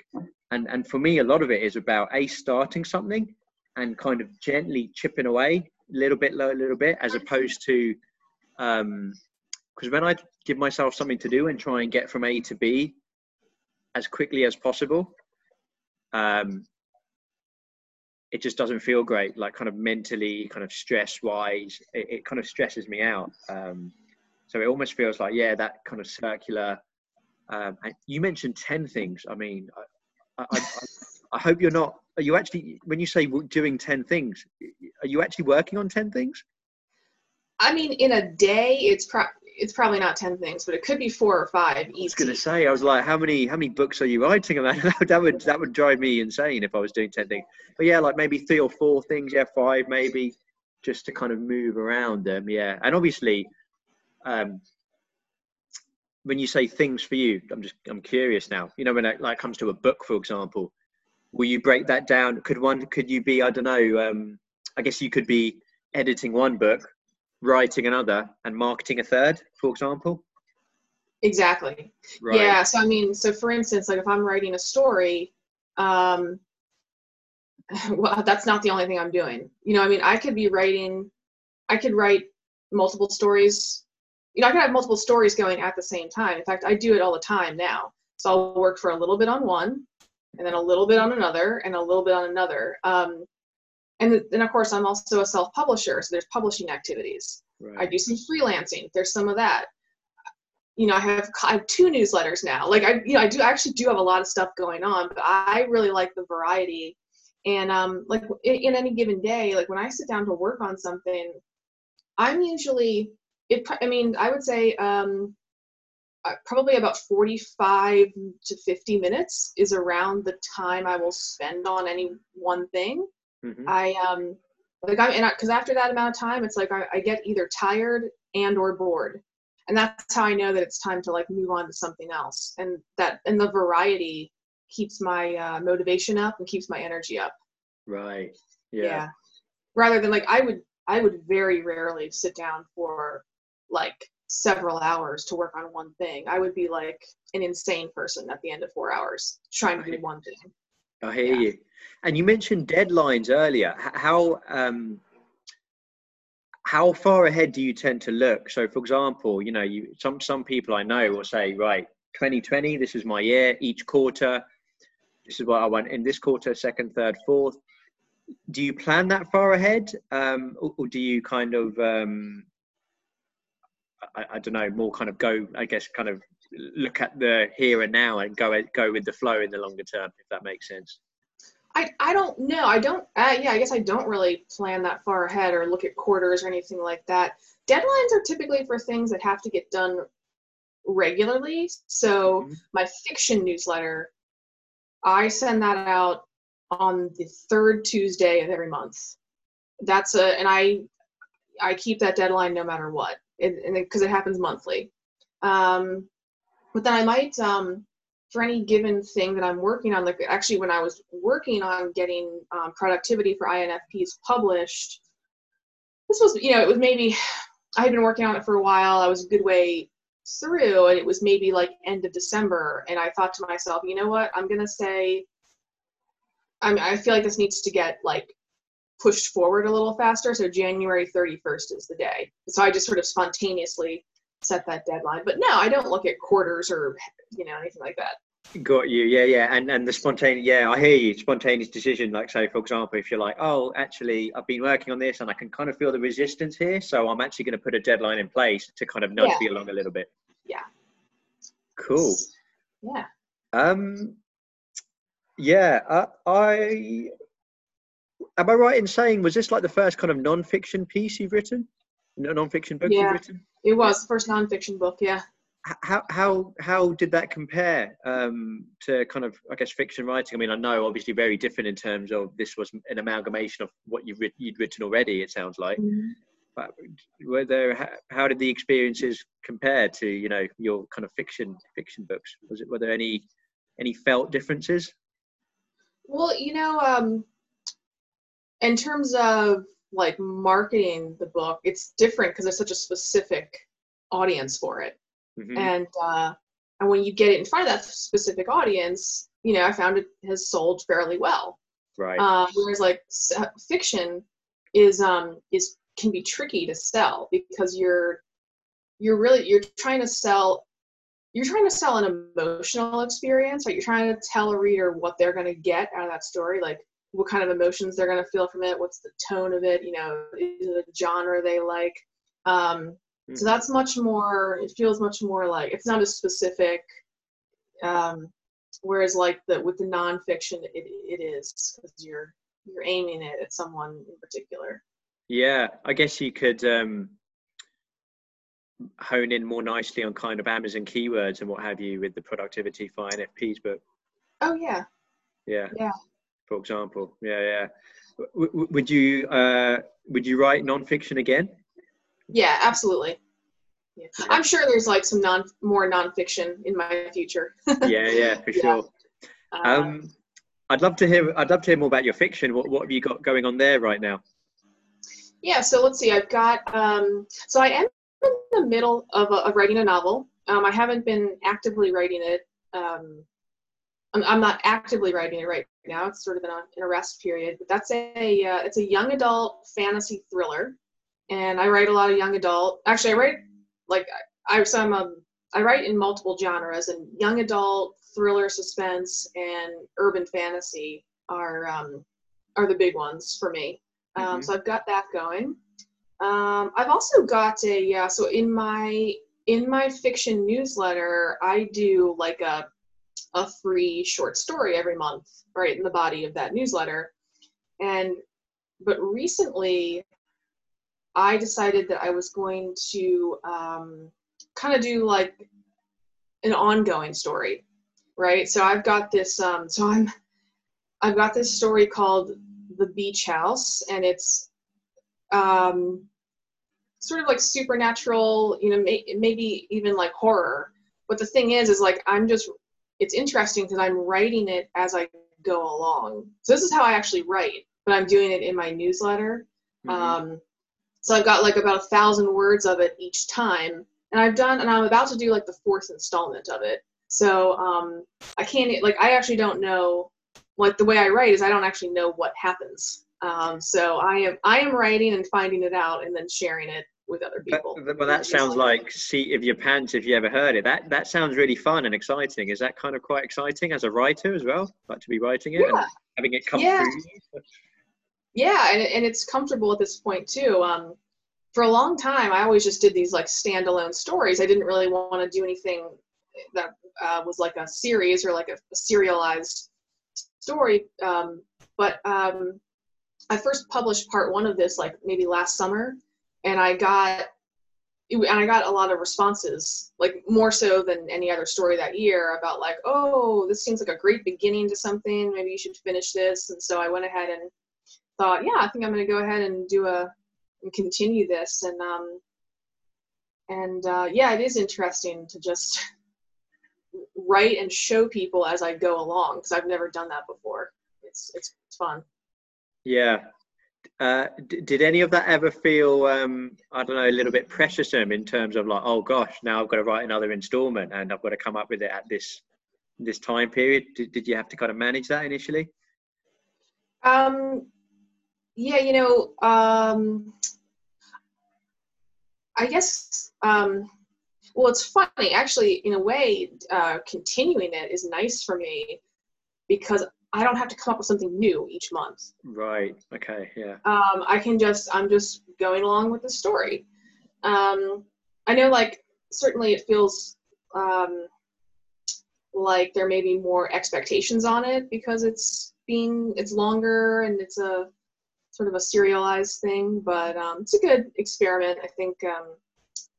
And, and for me, a lot of it is about a starting something and kind of gently chipping away a little bit, a little bit, as opposed to, um, because when I give myself something to do and try and get from A to B as quickly as possible, um, it just doesn't feel great. Like kind of mentally, kind of stress wise, it, it kind of stresses me out. Um, so it almost feels like, yeah, that kind of circular, Um, and you mentioned ten things. I mean, I, I, I hope you're not, are you actually, when you say doing ten things, are you actually working on ten things? I mean, in a day, it's pro- it's probably not ten things, but it could be four or five. Easy. I was going to say, I was like, how many, how many books are you writing? that would, that would drive me insane if I was doing ten things. But yeah, like maybe three or four things. Yeah. Five, maybe, just to kind of move around them. Yeah. And obviously, um, when you say things for you, I'm just, I'm curious now, you know, when it like comes to a book, for example, will you break that down? Could one, could you be, I don't know, um, I guess you could be editing one book, writing another, and marketing a third, for example. Exactly. Right. Yeah. So, I mean, so for instance, like if I'm writing a story, um, well, that's not the only thing I'm doing. You know, I mean, I could be writing, I could write multiple stories. You know, I can have multiple stories going at the same time. In fact, I do it all the time now. So I'll work for a little bit on one, and then a little bit on another, and a little bit on another. Um, and then, of course, I'm also a self-publisher, so there's publishing activities. Right. I do some freelancing. There's some of that. You know, I have, I have two newsletters now. Like, I, you know, I do I actually do have a lot of stuff going on, but I really like the variety. And, um, like, in, in any given day, like, when I sit down to work on something, I'm usually... It, I mean, I would say um, probably about forty-five to fifty minutes is around the time I will spend on any one thing. Mm-hmm. I um, like I'm, and because after that amount of time, it's like I, I get either tired and or bored, and that's how I know that it's time to like move on to something else. And that, and the variety keeps my uh, motivation up and keeps my energy up. Right. Yeah. yeah. Rather than like I would, I would very rarely sit down for like several hours to work on one thing. I would be like an insane person at the end of four hours trying to do one thing. I hear yeah. you. And you mentioned deadlines earlier. How, um, how far ahead do you tend to look? So for example, you know, you, some, some people I know will say, right, twenty twenty, this is my year, each quarter, this is what I want in this quarter, second, third, fourth. Do you plan that far ahead? Um, or, or do you kind of, um, I, I don't know, more kind of go, I guess, kind of look at the here and now and go go with the flow in the longer term, if that makes sense? I, I don't know. I don't, uh, yeah, I guess I don't really plan that far ahead or look at quarters or anything like that. Deadlines are typically for things that have to get done regularly. So mm-hmm. my fiction newsletter, I send that out on the third Tuesday of every month. That's a, and I, I keep that deadline no matter what, and because it, it happens monthly. Um, but then I might, um, for any given thing that I'm working on, like actually when I was working on getting um, Productivity for I N F Ps published, this was, you know, it was maybe, I had been working on it for a while, I was a good way through, and it was maybe like end of December, and I thought to myself, you know what, I'm gonna say, I'm, I feel like this needs to get like pushed forward a little faster, so January thirty-first is the day. So I just sort of spontaneously set that deadline. But no, I don't look at quarters or, you know, anything like that. Got you. Yeah, yeah. And and the spontaneous, yeah, I hear you. Spontaneous decision, like say, for example, if you're like, oh, actually, I've been working on this and I can kind of feel the resistance here, so I'm actually going to put a deadline in place to kind of nudge yeah. you along a little bit. Yeah. Cool. Yeah. Um. Yeah, uh, I... Am I right in saying, was this like the first kind of non-fiction piece you've written? Non-fiction book yeah, you've written? It was the first non-fiction book, yeah. How how how did that compare um, to kind of, I guess, fiction writing? I mean, I know obviously very different in terms of this was an amalgamation of what you've writ- you'd written already, it sounds like. Mm-hmm. But were there, how, how did the experiences compare to, you know, your kind of fiction fiction books? Was it, were there any any felt differences? Well, you know, um, in terms of like marketing the book, it's different because there's such a specific audience for it. Mm-hmm. And uh, and when you get it in front of that specific audience, you know, I found it has sold fairly well. Right. Uh, whereas like fiction is um is can be tricky to sell because you're you're really you're trying to sell you're trying to sell an emotional experience, right? You're trying to tell a reader what they're going to get out of that story, like what kind of emotions they're going to feel from it, what's the tone of it, you know, is it a genre they like. Um, mm. So that's much more, it feels much more like, it's not as specific, um, whereas like the, with the nonfiction, it, it is, because you're, you're aiming it at someone in particular. Yeah, I guess you could um, hone in more nicely on kind of Amazon keywords and what have you with the Productivity for I N F Ps book. Oh, yeah. Yeah. Yeah. For example, yeah, yeah. W- would you uh, would you write nonfiction again? Yeah, absolutely. Yeah. I'm sure there's like some non more nonfiction in my future. yeah, yeah, for sure. Yeah. Um, um, I'd love to hear. I'd love to hear more about your fiction. What What have you got going on there right now? Yeah, so let's see. I've got. Um, so I am in the middle of, a, of writing a novel. Um, I haven't been actively writing it. Um, I'm not actively writing it right now. It's sort of in a rest period, but that's a uh, it's a young adult fantasy thriller, and I write a lot of young adult. Actually, I write like I so I'm a, I write in multiple genres, and young adult thriller, suspense, and urban fantasy are um, are the big ones for me. Um, mm-hmm. So I've got that going. Um, I've also got a yeah. So in my in my fiction newsletter, I do like a a free short story every month, right, in the body of that newsletter. And, but recently I decided that I was going to um, kind of do like an ongoing story, right? So I've got this, um, so I'm, I've got this story called The Beach House, and it's um, sort of like supernatural, you know, may, maybe even like horror. But the thing is, is like, I'm just, it's interesting because I'm writing it as I go along. So this is how I actually write, but I'm doing it in my newsletter. Mm-hmm. Um, so I've got like about a thousand words of it each time, and I've done, and I'm about to do like the fourth installment of it. So um, I can't, like, I actually don't know, like the way I write is I don't actually know what happens. Um, so I am, I am writing and finding it out and then sharing it with other people. But, well, that sounds like seat of your pants if you ever heard it. That that sounds really fun and exciting. Is that kind of quite exciting as a writer as well? Like to be writing it yeah. and having it come yeah. through you? Yeah, and, and it's comfortable at this point too. Um, for a long time, I always just did these like standalone stories. I didn't really want to do anything that uh, was like a series or like a, a serialized story. Um, but um, I first published part one of this like maybe last summer. And I got, and I got a lot of responses, like more so than any other story that year about like, oh, this seems like a great beginning to something. Maybe you should finish this. And so I went ahead and thought, yeah, I think I'm going to go ahead and do a, and continue this. And, um, and uh, yeah, it is interesting to just write and show people as I go along, because I've never done that before. It's it's, it's fun. Yeah. Uh, d- did any of that ever feel, um, I don't know, a little bit pressuresome in terms of like, oh gosh, now I've got to write another installment and I've got to come up with it at this this time period? Did, did you have to kind of manage that initially? Um, yeah, you know, um, I guess, um, well, it's funny, actually, in a way, uh, continuing it is nice for me because I don't have to come up with something new each month. Right. Okay. Yeah. Um, I can just, I'm just going along with the story. Um, I know, like, certainly it feels, um, like there may be more expectations on it because it's being, it's longer and it's a sort of a serialized thing, but, um, it's a good experiment. I think, um,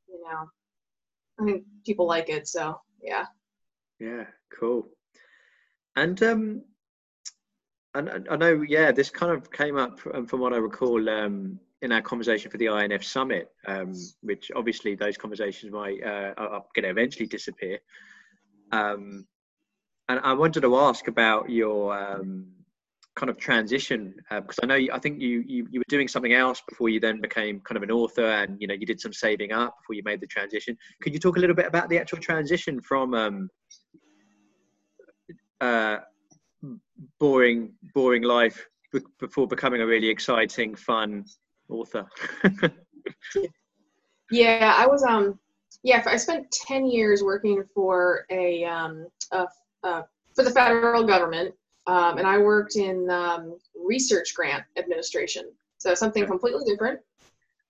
you know, I think people like it. So, yeah. Yeah. Cool. And, um, And I know, yeah, this kind of came up from what I recall um, in our conversation for the I N F Summit, um, which obviously those conversations might uh, are going to eventually disappear. Um, and I wanted to ask about your um, kind of transition, uh, because I know you, I think you, you you were doing something else before you then became kind of an author, and you know you did some saving up before you made the transition. Could you talk a little bit about the actual transition from? Um, uh, boring boring life b- before becoming a really exciting, fun author? yeah I was um yeah I spent ten years working for a um a, uh, for the federal government, um and I worked in um research grant administration, so something completely different.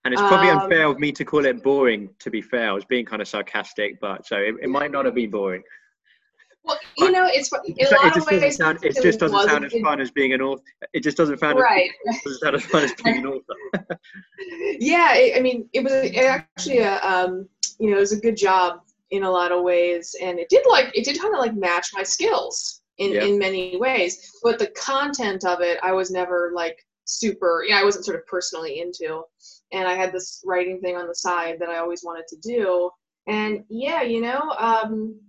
And it's probably um, unfair of me to call it boring, to be fair. I was being kind of sarcastic, but so it, it might not have been boring. Well, you know, it's in a lot of ways. It just doesn't sound as fun as being an author. It just doesn't sound right. As, it doesn't sound as fun as being an author. Yeah, I mean, it was actually a um, you know, it was a good job in a lot of ways, and it did like it did kind of like match my skills in yeah. in many ways. But the content of it, I was never like super. Yeah, I wasn't sort of personally into, and I had this writing thing on the side that I always wanted to do. And yeah, you know. Um,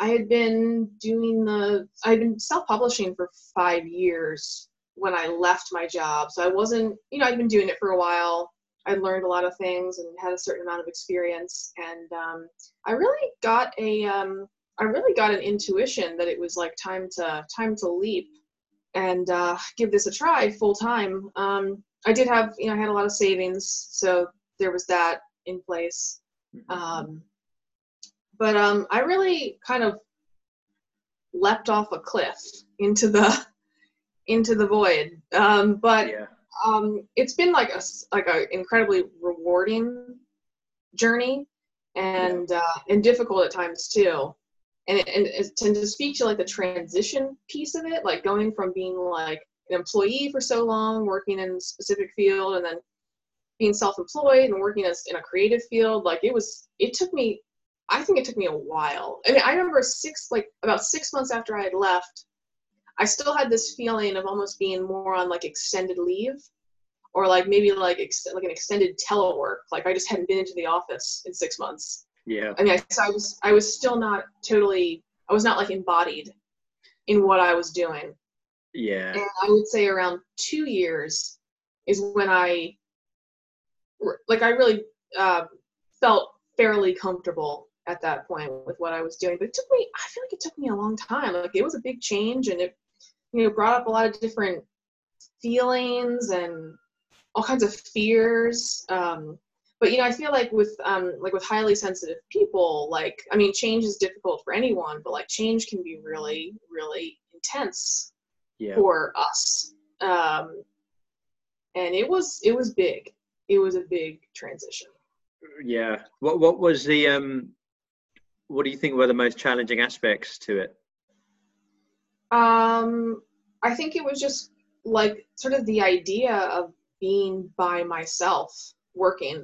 I had been doing the, I had been self-publishing for five years when I left my job. So I wasn't, you know, I'd been doing it for a while. I'd learned a lot of things and had a certain amount of experience. And um, I really got a, um, I really got an intuition that it was like time to, time to leap and uh, give this a try full time. Um, I did have, you know, I had a lot of savings. So there was that in place. Um, But um, I really kind of leapt off a cliff into the into the void. Um, but yeah. um, it's been like a like an incredibly rewarding journey, and yeah. uh, and difficult at times too. And and, and to speak to like the transition piece of it, like going from being like an employee for so long, working in a specific field, and then being self-employed and working as in a creative field, like it was. It took me. I think it took me a while. I mean, I remember six, like about six months after I had left, I still had this feeling of almost being more on like extended leave, or like maybe like ex- like an extended telework. Like I just hadn't been into the office in six months. Yeah. I mean, I, so I was I was still not totally. I was not like embodied in what I was doing. Yeah. And I would say around two years is when I like I really uh, felt fairly comfortable at that point with what I was doing, but it took me, I feel like it took me a long time. Like it was a big change, and it, you know, brought up a lot of different feelings and all kinds of fears. Um, but you know, I feel like with, um, like with highly sensitive people, like, I mean, change is difficult for anyone, but like change can be really, really intense yeah. for us. Um, and it was, it was big. It was a big transition. Yeah. What What was the um? What do you think were the most challenging aspects to it? Um, I think it was just like sort of the idea of being by myself working.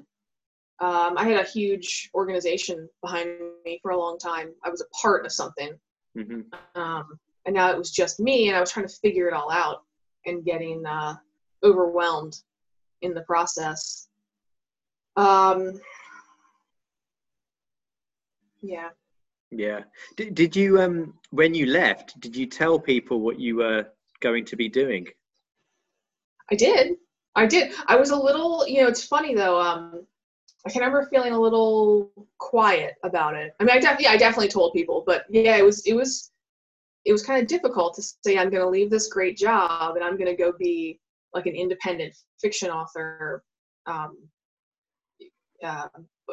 Um, I had a huge organization behind me for a long time. I was a part of something, mm-hmm. um, and now it was just me, and I was trying to figure it all out and getting uh, overwhelmed in the process. Um, yeah. Yeah. Did, did you, um, when you left, did you tell people what you were going to be doing? I did. I did. I was a little, you know, it's funny though. Um, I can remember feeling a little quiet about it. I mean, I definitely, yeah, I definitely told people, but yeah, it was, it was, it was kind of difficult to say, I'm going to leave this great job and I'm going to go be like an independent fiction author, um, uh,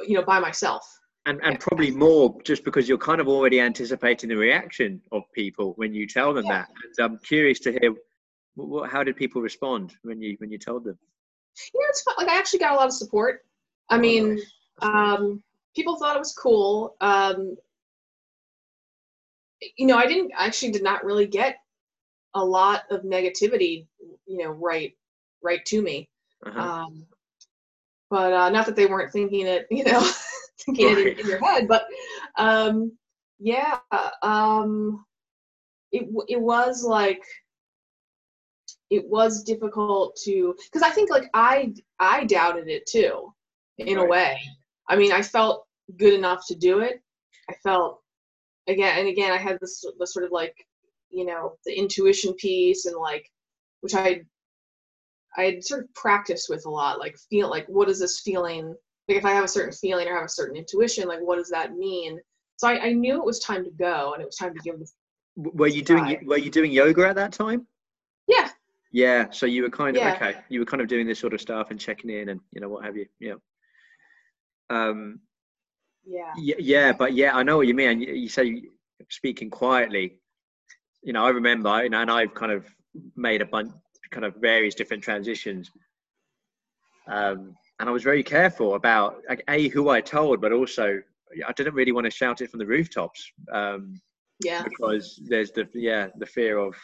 you know, by myself. And, and probably more just because you're kind of already anticipating the reaction of people when you tell them yeah. that. And I'm curious to hear what, how did people respond when you, when you told them? You know, it's fun. Like I actually got a lot of support. I mean, um, people thought it was cool. Um, you know, I didn't actually did not really get a lot of negativity, you know, right, right to me. Uh-huh. Um, but uh, not that they weren't thinking it, you know, thinking right. it in, in your head, but um, yeah, um, it it was like it was difficult to because I think like I I doubted it too in right. a way. I mean, I felt good enough to do it. I felt again and again. I had this the sort of like you know the intuition piece and like which I I had sort of practiced with a lot. Like feel like what is this feeling? Like if I have a certain feeling or have a certain intuition, like what does that mean? So I, I knew it was time to go, and it was time to give. The were you doing time. Were you doing yoga at that time? Yeah. Yeah. So you were kind of yeah. okay. You were kind of doing this sort of stuff and checking in, and you know what have you. Yeah. Um. Yeah. Yeah. Yeah. But yeah, I know what you mean. You, you say speaking quietly. You know, I remember, you know, and I've kind of made a bunch, kind of various different transitions. Um. And I was very careful about like, a who I told, but also I didn't really want to shout it from the rooftops. Um, yeah. Because there's the yeah the fear of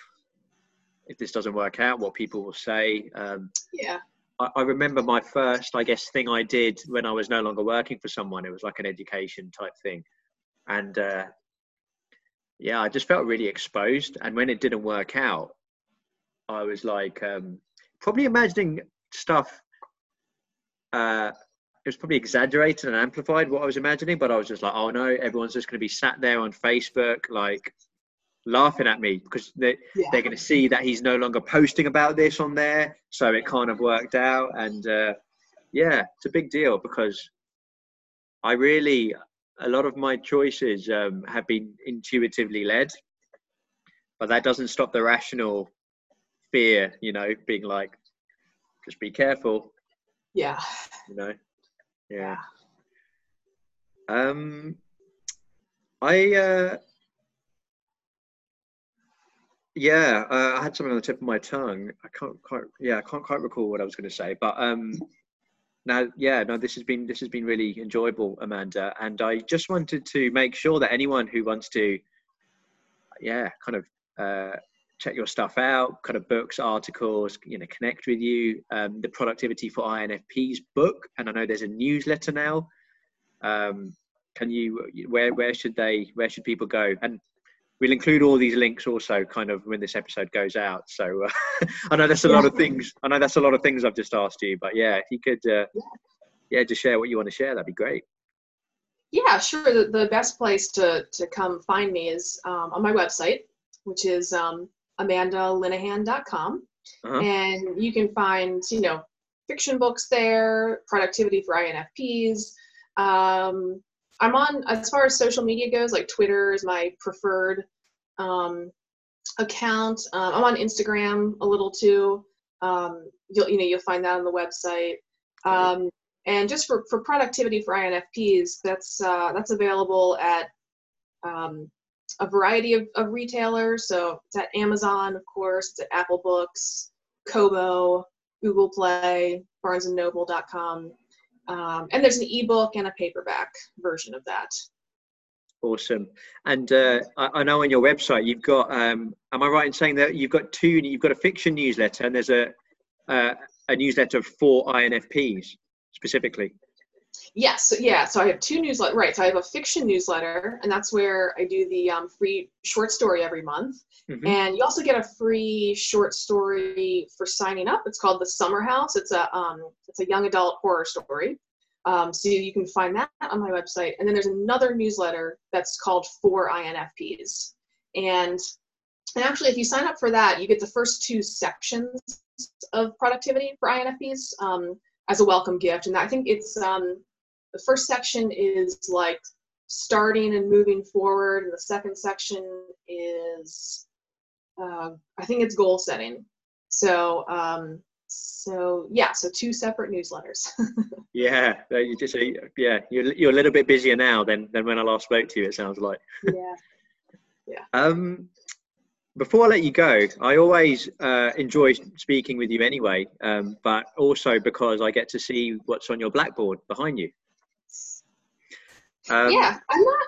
if this doesn't work out, what people will say. Um, yeah. I, I remember my first, I guess, thing I did when I was no longer working for someone. It was like an education type thing, and uh, yeah, I just felt really exposed. And when it didn't work out, I was like um, probably imagining stuff. Uh, it was probably exaggerated and amplified what I was imagining, but I was just like, oh no, everyone's just going to be sat there on Facebook, like laughing at me because they, yeah. they're going to see that he's no longer posting about this on there. So it kind of worked out. And uh, yeah, it's a big deal because I really, a lot of my choices um, have been intuitively led, but that doesn't stop the rational fear, you know, being like, just be careful. Yeah. You know? Yeah. Um, I, uh, yeah, uh, I had something on the tip of my tongue. I can't quite, yeah, I can't quite recall what I was going to say, but, um, now, yeah, no, this has been, this has been really enjoyable, Amanda. And I just wanted to make sure that anyone who wants to, yeah, kind of, uh, check your stuff out, kind of books, articles, you know, connect with you. Um, the Productivity for I N F Ps book, and I know there's a newsletter now. Um, can you? Where where should they? Where should people go? And we'll include all these links also, kind of when this episode goes out. So uh, I know that's a yeah. lot of things. I know that's a lot of things I've just asked you, but yeah, if you could, uh, yeah, just share what you want to share, that'd be great. Yeah, sure. The, the best place to to come find me is um, on my website, which is. Um, Amanda Linehan dot com uh-huh. and you can find, you know, fiction books there, Productivity for I N F Ps. Um, I'm on, as far as social media goes, like Twitter is my preferred um, account. Um, I'm on Instagram a little too. Um, you'll, you know, you'll find that on the website. Um, and just for, for Productivity for I N F Ps, that's, uh, that's available at, um, a variety of, of retailers. So it's at Amazon, of course, it's at Apple Books, Kobo, Google Play, barnes and noble dot com. Um, and there's an ebook and a paperback version of that. Awesome. And uh, I, I know on your website, you've got, um, am I right in saying that you've got two, you've got a fiction newsletter and there's a, uh, a newsletter for I N F Ps specifically? Yes. Yeah. So I have two newsletters, right. So I have a fiction newsletter and that's where I do the um, free short story every month. Mm-hmm. And you also get a free short story for signing up. It's called The Summer House. It's a, um, it's a young adult horror story. Um, so you can find that on my website. And then there's another newsletter that's called For I N F Ps. And, and actually, if you sign up for that, you get the first two sections of productivity for I N F Ps um, as a welcome gift. And I think it's um, the first section is like starting and moving forward. And the second section is, uh, I think it's goal setting. So, um, so yeah, so two separate newsletters. Yeah, you just yeah, you're you're a little bit busier now than than when I last spoke to you. It sounds like. Yeah, yeah. Um, before I let you go, I always uh, enjoy speaking with you anyway, um, but also because I get to see what's on your blackboard behind you. Um, yeah, I'm not.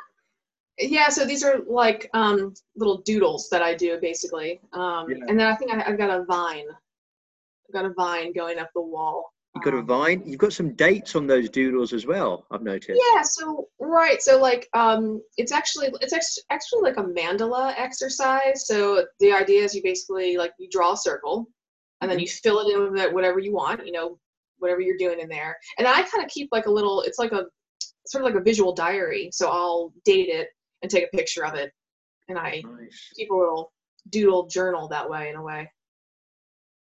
Yeah, so these are like um, little doodles that I do basically, um, yeah. And then I think I, I've got a vine. I've got a vine going up the wall. You've got a vine. You've got some dates on those doodles as well, I've noticed. Yeah. So right. So like, um, it's actually it's actually, actually like a mandala exercise. So the idea is you basically like you draw a circle, and then you fill it in with whatever you want. You know, whatever you're doing in there. And I kind of keep like a little. It's like a sort of like a visual diary. So I'll date it and take a picture of it, and I nice. keep a little doodle journal that way in a way.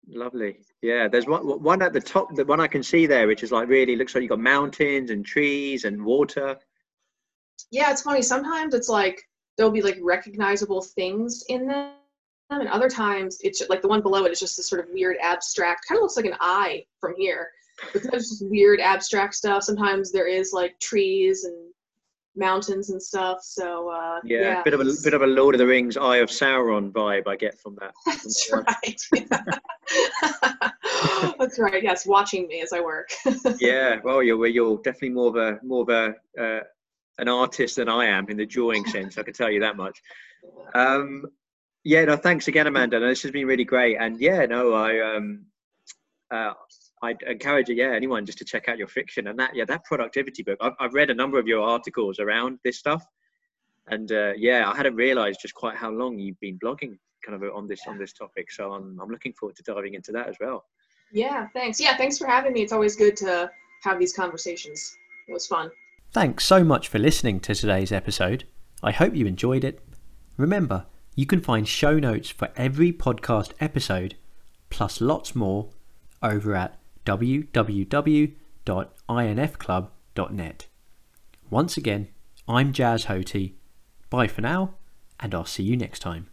Lovely. Yeah, there's one one at the top, the one I can see there, which is like really looks like you've got mountains and trees and water. Yeah, it's funny. Sometimes it's like there'll be like recognizable things in them, and other times it's like the one below it is just this sort of weird abstract, kind of looks like an eye from here, but there's just weird abstract stuff. Sometimes there is like trees and mountains and stuff, so uh yeah, yeah. A bit of a bit of a Lord of the Rings Eye of Sauron vibe I get from that. That's from that right. That's right, yes, watching me as I work. Yeah, well you're you're definitely more of a more of a uh, an artist than I am in the drawing sense, I can tell you that much. Um yeah, no, thanks again, Amanda. No, this has been really great, and yeah, no, I um uh I'd encourage yeah anyone just to check out your fiction and that yeah that productivity book. I've, I've read a number of your articles around this stuff, and uh, yeah, I hadn't realised just quite how long you've been blogging kind of on this yeah. on this topic. So I'm I'm looking forward to diving into that as well. Yeah, thanks. Yeah, thanks for having me. It's always good to have these conversations. It was fun. Thanks so much for listening to today's episode. I hope you enjoyed it. Remember, you can find show notes for every podcast episode, plus lots more, over at w w w dot i n f club dot net. Once again, I'm Jazz Hoti. Bye for now, and I'll see you next time.